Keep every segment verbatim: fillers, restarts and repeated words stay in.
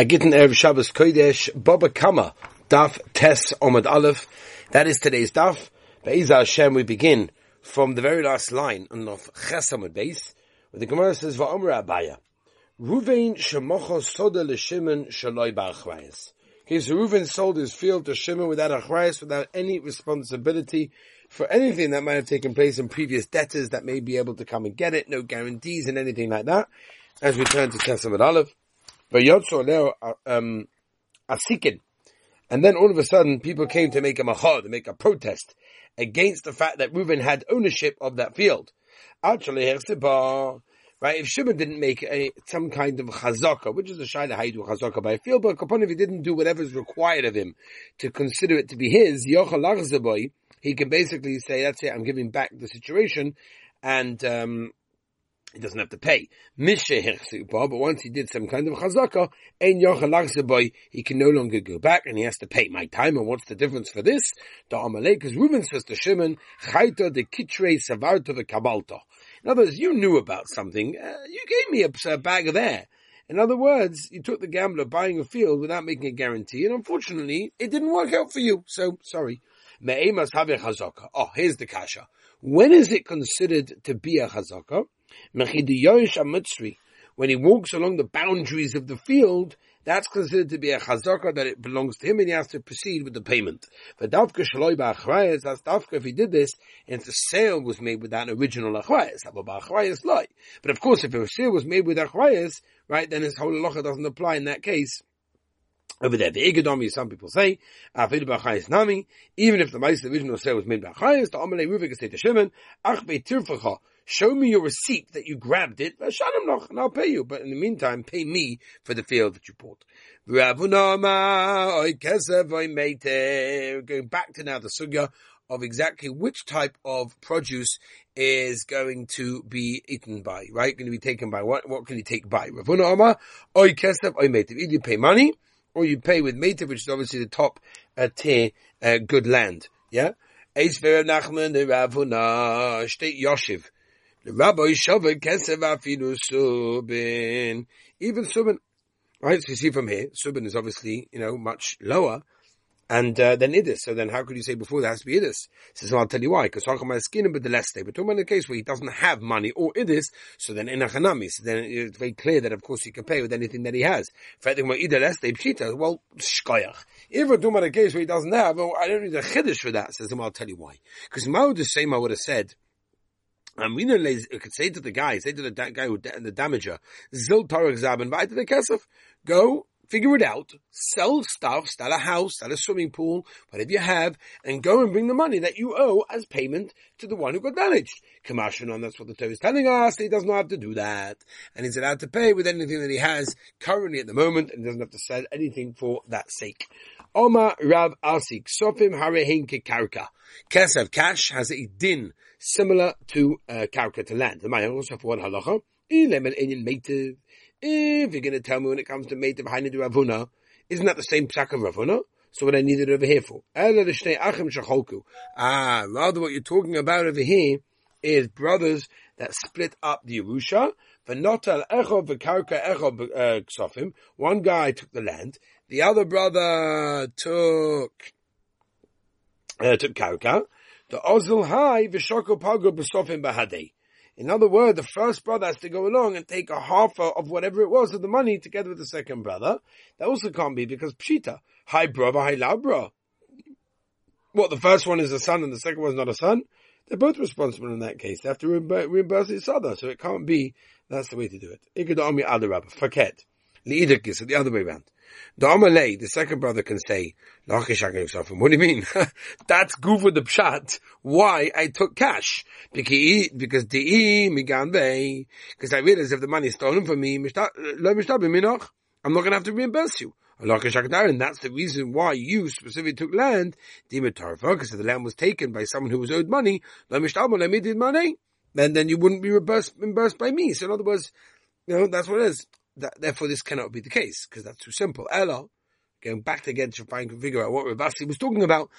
A Gittin Erev Shabbos Kodesh, Bava Kamma, Daf Tesh Omid Aleph. That is today's Daf. Be'ezah Hashem, we begin from the very last line of Ches Amud Beis, where the Gemara says, Va'omra Abaya, Reuven shemocho soda leShimon shaloi ba'achrayis. Okay, so Reuven sold his field to Shimon without achrayis, without any responsibility for anything that might have taken place in previous debtors that may be able to come and get it, no guarantees and anything like that. As we turn to Ches Amud Aleph. Um, and then all of a sudden people came to make a machar, to make a protest against the fact that Reuven had ownership of that field. Actually, right, if Shimon didn't make a, some kind of chazaka, which is a shayla how you do chazaka by a field, but upon if he didn't do whatever is required of him to consider it to be his, he can basically say, that's it, I'm giving back the situation, and um he doesn't have to pay. But once he did some kind of chazakah, he can no longer go back and he has to pay my time. And what's the difference for this? Because Reuven says to Shimon, in other words, you knew about something. Uh, you gave me a, a bag there. In other words, you took the gamble of buying a field without making a guarantee. And unfortunately, it didn't work out for you. So, sorry. Oh, here's the kasha. When is it considered to be a chazakah? When he walks along the boundaries of the field, that's considered to be a chazakah that it belongs to him and he has to proceed with the payment. That's dafka if he did this, and if the sale was made without original achrayas. But of course, if a sale was made with achrayas, right, then his whole halacha doesn't apply in that case. Over there, the Igadomi, some people say, nami, even if the mice original sale was made by Chayas, the Amalei Ruvik can say to Shimon, Ach be'tirfacha, show me your receipt that you grabbed it, and I'll pay you, but in the meantime, pay me for the field that you bought. Ravunama, going back to now the sugya of exactly which type of produce is going to be eaten by, right? Going to be taken by what? What can you take by? Ravunama, oy kesef, oy meitev, either you pay money, or you pay with meitev, which is obviously the top uh, tier, uh, good land. Yeah? Eish ve'er nachman de ravuna, shteit yoshiv. The rabbi shoved kesev afilu subin. Even subin. Right, so you see from here, subin is obviously, you know, much lower. And, uh, then idis. So then how could you say before there has to be idis? So, so I'll tell you why. Because Chacham Tzvi, but the less they. But talking about the case where he doesn't have money or idis, so then in Hanami, so then it's very clear that of course he can pay with anything that he has. If I think about idis less they pshita, well, shkoyach. If we're talking about a case where he doesn't have, well, I don't need a chiddush for that. Says so, so I'll tell you why. Because Mao the same I would have said, and we know, could say to the guy, say to the da- guy who da- the damager, zil tarach zaben vayit the kesef, go. Figure it out, sell stuff, sell a house, sell a swimming pool, whatever you have, and go and bring the money that you owe as payment to the one who got damaged. Kamashanon, that's what the Torah is telling us, he does not have to do that. And he's allowed to pay with anything that he has currently at the moment, and doesn't have to sell anything for that sake. Omar Rav Asik, Sofim Harehin Kikarka. Kesav Kash has a din similar to uh, Karka to land. The Maya also for one halacha. If you're going to tell me when it comes to meitev hainu Ravuna, isn't that the same psak of Ravuna? So what I need it over here for? Ah, rather what you're talking about over here is brothers that split up the Yerusha. One guy took the land, the other brother took uh, took karka. The ozil hai v'shoko pago b'sofim b'hadei. In other words, the first brother has to go along and take a half of whatever it was of the money together with the second brother. That also can't be because pshita, high brother, high labra. What, the first one is a son and the second one is not a son? They're both responsible in that case. They have to reimburse each other, so it can't be. That's the way to do it. Ikedomi adarab, faket. Li'idakis, so the other way around. Da'amalei, the second brother can say, what do you mean? That's goof with the pshat. Why I took cash? Because, because I realized if the money is stolen from me, I'm not going to have to reimburse you. And that's the reason why you specifically took land. Because if the land was taken by someone who was owed money, then, then you wouldn't be reimbursed, reimbursed by me. So in other words, you know, that's what it is. That, therefore, this cannot be the case, because that's too simple. Ella, going back again to try and figure out what Rav Asi was talking about,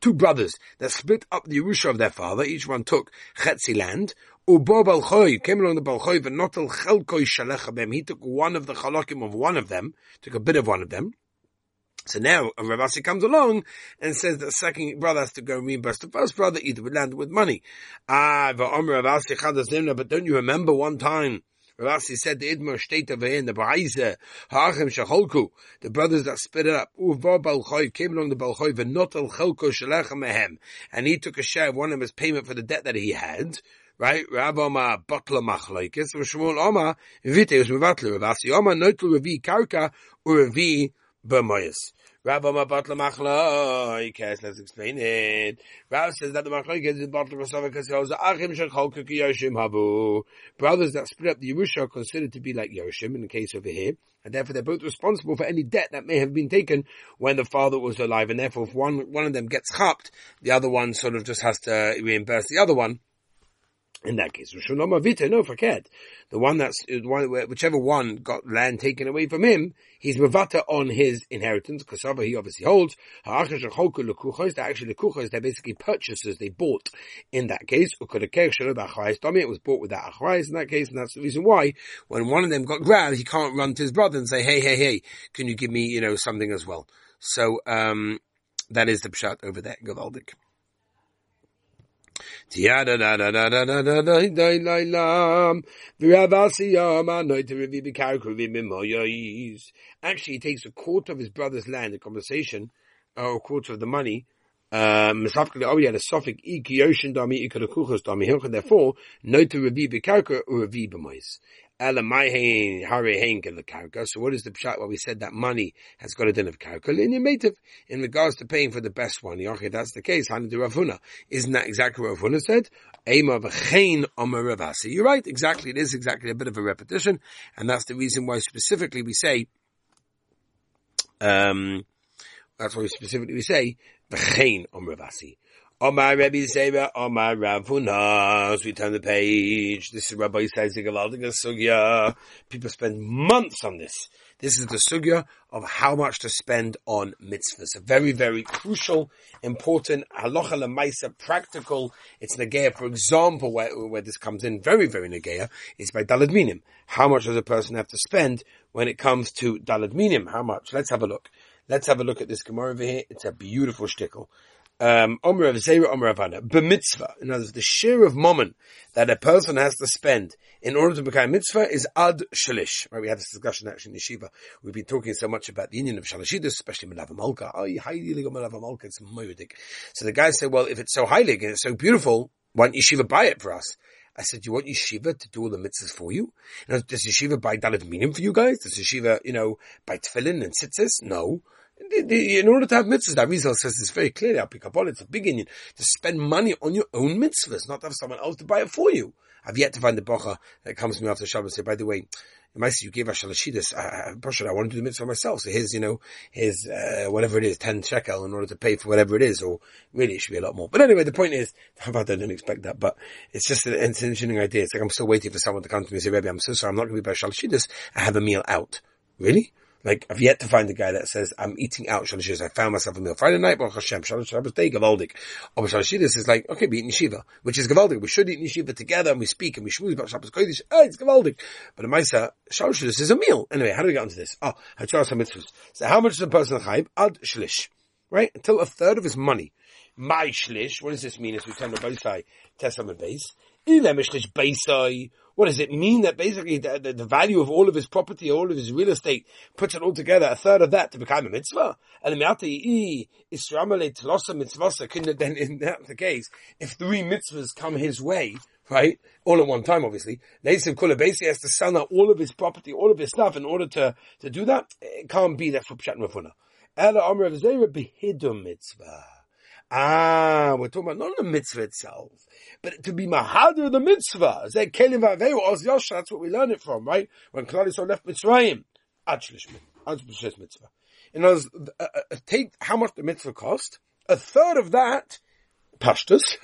two brothers that split up the Yerusha of their father, each one took Chetzi land. Ubo Balchoi came along the Balchoi, but not al Chelkoi Shalechabem. He took one of the Chalakim of one of them, took a bit of one of them. So now Rav Asi comes along and says that the second brother has to go and reimburse the first brother, either with land or with money. Ah, Va'omer Rav Asi Chadas Nimna, but don't you remember one time? Rav Asi said the Idmar Shteta Ve'en, the Ba'aizeh, Ha'achim Shacholku, the brothers that split it up, Uva Balchoi, came along the Balchoi, Ve'not al Chelko Shalechem Mehem, and he took a share of one of his payment for the debt that he had. Right, Rav Oma Batla Machlaikis, Shmuel Oma, Vite was Mevatla, Rav Asi Oma, Notl Revi Karka, Urevi Bermoyas. Rav Oma Batla Machlaikis, let's explain it. Rav says that the Machlaikis is Batla Rasava Kasyos, Achim Shacholka Yoshim Habu. Brothers that split up the Yerusha are considered to be like Yoshim in the case over here, and therefore they're both responsible for any debt that may have been taken when the father was alive, and therefore if one, one of them gets chapped, the other one sort of just has to reimburse the other one. In that case, Rishonoma Vita, no, forget. The one that's, whichever one got land taken away from him, he's Mavata on his inheritance, Kosova he obviously holds. Ha'achash Ha'choku Lekuchos, they're actually Lekuchos, they're basically purchases, they bought. In that case, Ukodakeh Shalob Achrais Domi, it was bought without Achrais in that case, and that's the reason why, when one of them got grabbed, he can't run to his brother and say, hey, hey, hey, can you give me, you know, something as well? So, um, that is the Pshat over there, Gavaldik. Actually, he takes a quarter of his brother's land, a compensation, or a quarter of the money. Um, therefore, note to Rabbi Bikarka or Rabbi B'mois. So what is the pshat? Well, we said that money has got a din of karka. In regards to paying for the best one, okay, that's the case. Rav Huna, isn't that exactly what Rav Huna said? You're right, exactly. It is exactly a bit of a repetition, and that's the reason why specifically we say, um, that's why specifically we say v'chein om Rav Asi. Omar Rabbi Zeira, Omar Rav Huna. As we turn the page, this is Rabbi Zeitzig of Alden sugya. People spend months on this. This is the sugya of how much to spend on mitzvahs. A very, very crucial, important, halacha lemaisa, practical. It's Negea, for example, where, where this comes in, very, very Negea, is by Dalid Minim. How much does a person have to spend when it comes to Dalid Minim? How much? Let's have a look. Let's have a look at this Gemara over here. It's a beautiful shtickle. Um, Omrav Zeira, Omrav Hana, b'mitzvah. In other words, the share of mammon that a person has to spend in order to become a mitzvah is ad shalish. Right, we had this discussion actually in yeshiva. We've been talking so much about the union of shalashidus, especially malavamalka. Oh, how you dealing with malavamalka? It's moedic. So the guys say, well, if it's so heilig and it's so beautiful, why don't yeshiva buy it for us? I said, do you want yeshiva to do all the mitzvahs for you? And does yeshiva buy Dalid Minim for you guys? Does yeshiva, you know, buy tefillin and tzitzis? No. In order to have mitzvahs, that Rizal says this very clearly. I'll pick up on it. It's a big union to spend money on your own mitzvahs, not to have someone else to buy it for you. I've yet to find the bocha that comes to me after Shabbos. Say, by the way, Mazik, you gave us Shalashidus. I, I, I want to do the mitzvah myself. So here's, you know, here's uh, whatever it is, ten shekel in order to pay for whatever it is. Or really, it should be a lot more. But anyway, the point is, I didn't expect that. But it's just an, it's an interesting idea. It's like I'm still waiting for someone to come to me and say, Rebbe, I'm so sorry, I'm not going to be by Shalashidus. I have a meal out. Really? Like, I've yet to find the guy that says, I'm eating out Shalashidus. I found myself a meal Friday night, Baruch Hashem, Shalashidus day, Gavaldik. Or Shalashidus is like, okay, we eat in yeshiva, which is Gavaldik. We should eat in yeshiva together, and we speak, and we shmooze about Shabbos Kodesh. Oh, it's Gavaldik. But in Maisa, Shalashidus is a meal. Anyway, how do we get onto this? Oh, Hacharas HaMitzvahs. So how much is a person chayav? Ad shlish. Right? Until a third of his money. My shlish. What does this mean as we turn to Bosai, Tesam and Beis? Ilem shlish Bosai. What does it mean that basically the, the, the value of all of his property, all of his real estate, puts it all together, a third of that to become a mitzvah? And then in that case, if three mitzvahs come his way, right, all at one time obviously, Leisim Kulabesi has to sell out all of his property, all of his stuff in order to, to do that. It can't be that for Pshat Rav Huna. Ela Amar Rav Zeira b'hidum mitzvah. Ah, we're talking about not the mitzvah itself, but to be mahadur the mitzvah. That's what we learn it from, right? When Klal left Mitzrayim, mitzvah. In other words, uh, uh, take how much the mitzvah cost. A third of that, pashtus,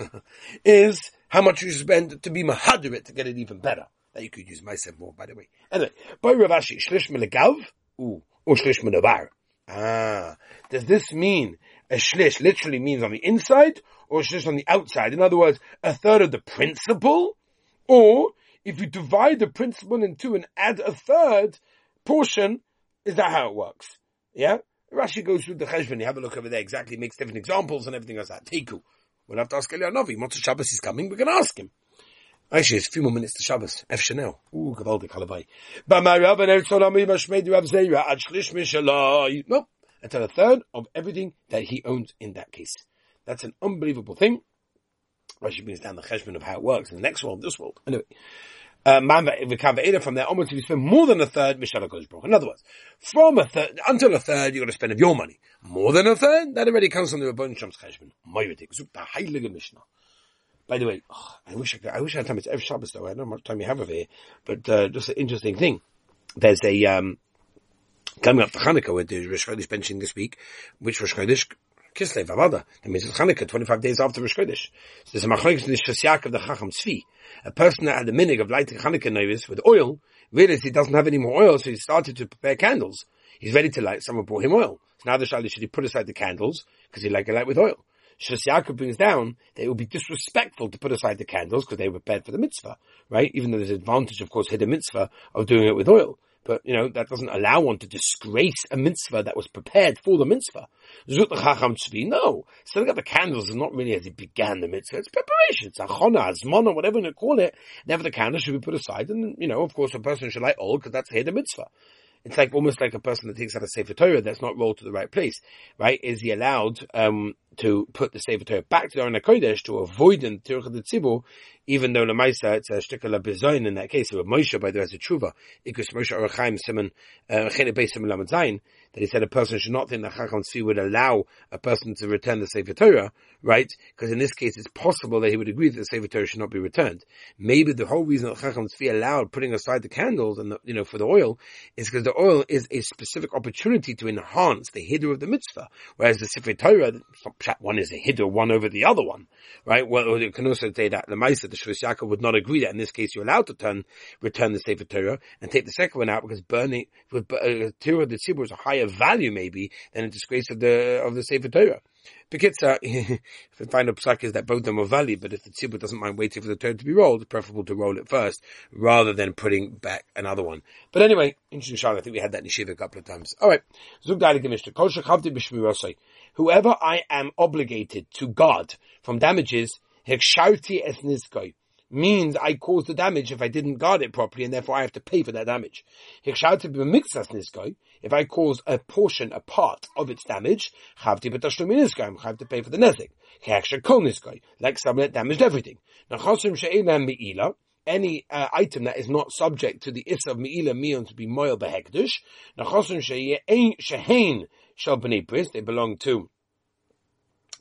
is how much you spend to be mahadur it to get it even better. That you could use myself more, by the way. Anyway, by Rav Ashi, shlish melegav, ooh, or shlish melevar. Ah, does this mean a shlish literally means on the inside, or shlish on the outside. In other words, a third of the principal, or if you divide the principal in two and add a third portion, is that how it works? Yeah? Rashi goes through the cheshvan, you have a look over there, exactly, makes different examples and everything like that. Teiku. We'll have to ask Eliyahu Navi. Motzei Shabbos is coming, we're going to ask him. Actually, it's a few more minutes to Shabbos. F. Chanel. Ooh, Gavaldik Halabai. Nope. Until a third of everything that he owns in that case. That's an unbelievable thing. Rashi brings down the cheshvan of how it works in the next world, this world. Anyway. Uh, man, from there onwards, if you spend more than a third, Mishal HaKodesh Baruch. In other words, from a third, until a third, you're going to spend of your money. More than a third, that already comes from the Rebbeinu Shem's Cheshbon. By the way, oh, I wish I could, I wish I had time, it's every Shabbos though, I don't know how much time you have over here, but, uh, just an interesting thing. There's a, um, coming up to Hanukkah, we're doing Rishkodesh benching this week, which Rishkodesh, Kislev, Abada. That means it's Hanukkah, twenty-five days after Rishkodesh. So there's a machlokes in the shasiak of the Chacham Tzvi. A person that had the minig of lighting Hanukkah novice with oil, realized he doesn't have any more oil, so he started to prepare candles. He's ready to light, someone brought him oil. So now the shalish should he put aside the candles, because he like to light with oil. Shasiak brings down that it would be disrespectful to put aside the candles, because they were prepared for the mitzvah, right? Even though there's advantage, of course, hidden mitzvah of doing it with oil. But, you know, that doesn't allow one to disgrace a mitzvah that was prepared for the mitzvah. Zut Chacham Tzvi, no. Setting up the candles is not really as it began the mitzvah. It's preparation. It's achona, azmona, whatever you call it. Never the candles should be put aside. And, you know, of course, a person should light oil because that's here the mitzvah. It's like almost like a person that takes out a Sefer Torah that's not rolled to the right place, right? Is he allowed um to put the Sefer Torah back to the Aron HaKodesh to avoid in Tircha de Tzibur, even though Lamaisa it's a shtikala bezoin in that case of Moshe by the way as a tshuva, Ikus Moshe Orachaim Simon uh Chene Beis Simon Lamed Zayin, that he said a person should not think that Chacham Tzvi would allow a person to return the Sefer Torah, right? Because in this case it's possible that he would agree that the Sefer Torah should not be returned. Maybe the whole reason that Chacham Tzvi allowed putting aside the candles and the, you know, for the oil is because the oil is a specific opportunity to enhance the hiddur of the mitzvah, whereas the Sefer Torah, one is a hiddur, one over the other one, right? Well, you can also say that the Maisa, the Shvus Yaakov would not agree that in this case you're allowed to turn, return the Sefer Torah and take the second one out because burning, with uh, Torah the Tzibur is a higher value maybe than a disgrace of the, of the Sefer Torah. Bekitza, if we find a psak is that both of them are valid, but if the tzibur doesn't mind waiting for the Torah to be rolled, it's preferable to roll it first, rather than putting back another one. But anyway, interesting shot, I think we had that in Yeshiva a couple of times. Alright. Whoever I am obligated to guard from damages, means I caused the damage if I didn't guard it properly, and therefore I have to pay for that damage. If I cause a portion, a part of its damage, I have to pay for the nezik. Like someone that damaged everything. Any uh, item that is not subject to the issa of me'ila meon to be moil behekdush, they belong to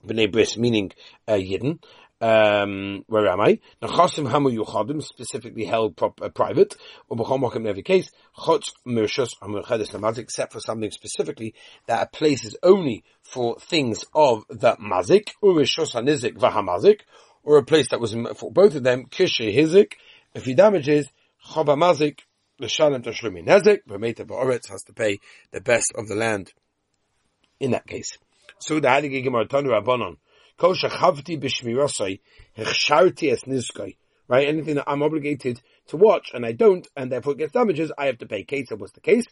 b'nei bris, meaning uh, yidden. Um, where am I? Nachasim hamu yuchadim, specifically held prop, uh, private, or b'chomachim in every case, chutz mirshus amurchedes namazik, except for something specifically that a place is only for things of the mazik, urishus hanizik v'hamazik, or a place that was for both of them, kishe hizik, if he damages, chava mazik, l'shalem tashlumi nezik, v'meita v'oretz has to pay the best of the land in that case. So the Heilige Gemara Tanu Rabbanon, right, anything that I'm obligated to watch and I don't, and therefore it gets damages, I have to pay. Keta was the case.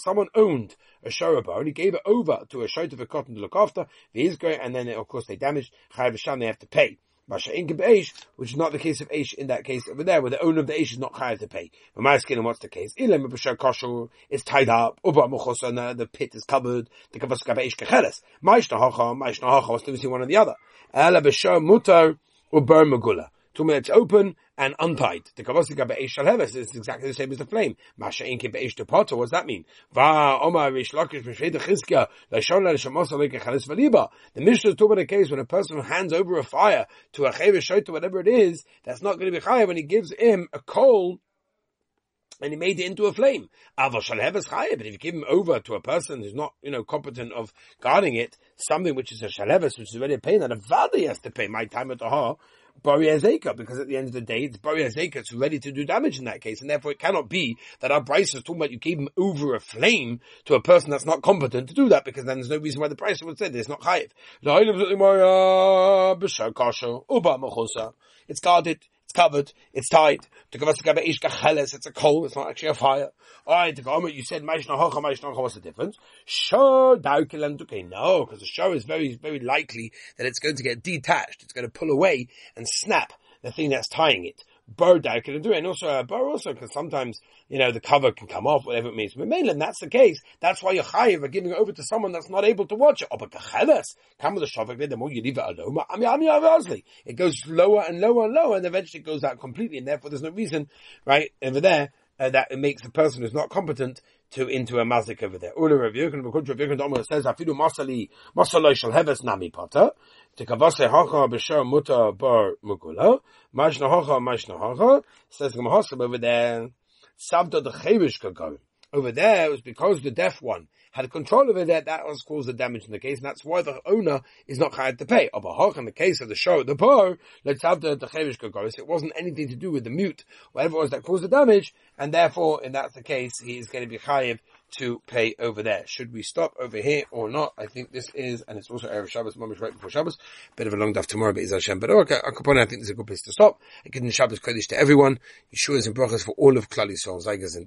Someone owned a Shor and he gave it over to a Shor to look after, and then of course they damaged, they have to pay. Which is not the case of Eish in that case over there, where the owner of the Eish is not chayav to pay. But my skin, what's the case? It's tied up, the pit is covered, the kavaskava Eish kecheles. Maishna hacha, maishna hacha, still see one or the other. Ela b'shar mutar uber megula. Two minutes open and untied. The kavaskava Eish shalheves is exactly the same as the flame. Masha inke b'Eish depotter. What's that mean? Va omar rishlakish b'shveda chizkia la'shona l'shamasa le'kecheles v'liba. The Mishnah is talking about a case when a person hands over a fire to a chayav shayt, whatever it is, that's not going to be chayav when he gives him a coal and he made it into a flame. But if you give him over to a person who's not, you know, competent of guarding it, something which is a shalheves, which is already a pain, and a vada has to pay. My time at the ha. Bari Azeka, because at the end of the day, it's Bari Azeka, it's ready to do damage in that case, and therefore it cannot be that our price is talking about you gave him over a flame to a person that's not competent to do that, because then there's no reason why the price would say that it's not Chayav. It's guarded. It's covered. It's tied. It's a coal. It's not actually a fire. All right, you said, what's the difference? No, because the shor is very, very likely that it's going to get detached. It's going to pull away and snap the thing that's tying it. Bur can do it, and also a uh, bur also because sometimes you know the cover can come off, whatever it means. But mainly that's the case. That's why your chayiv are giving it over to someone that's not able to watch it. The more you leave it alone, it goes lower and lower and lower, and eventually it goes out completely. And therefore, there's no reason, right over there, uh, that it makes the person who's not competent to into a mazik over there. Ula Rav Yehuda says, "Afidu masali masalai shalheves nami pata." Says over there, over there it was because the deaf one had control over that, that was caused the damage in the case, and that's why the owner is not hired to pay. In the case of the show, the bar, it wasn't anything to do with the mute, whatever it was that caused the damage, and therefore, if that's the case, he is going to be hired to pay over there. Should we stop over here or not? I think this is, and it's also Erev Shabbos, Mamish right before Shabbos. Bit of a long daf tomorrow, but is Hashem. But okay, I think this is a good place to stop. I give the Shabbos Kodesh to everyone. Yeshua's and brachas for all of Klal Yisrael. Zeigazint.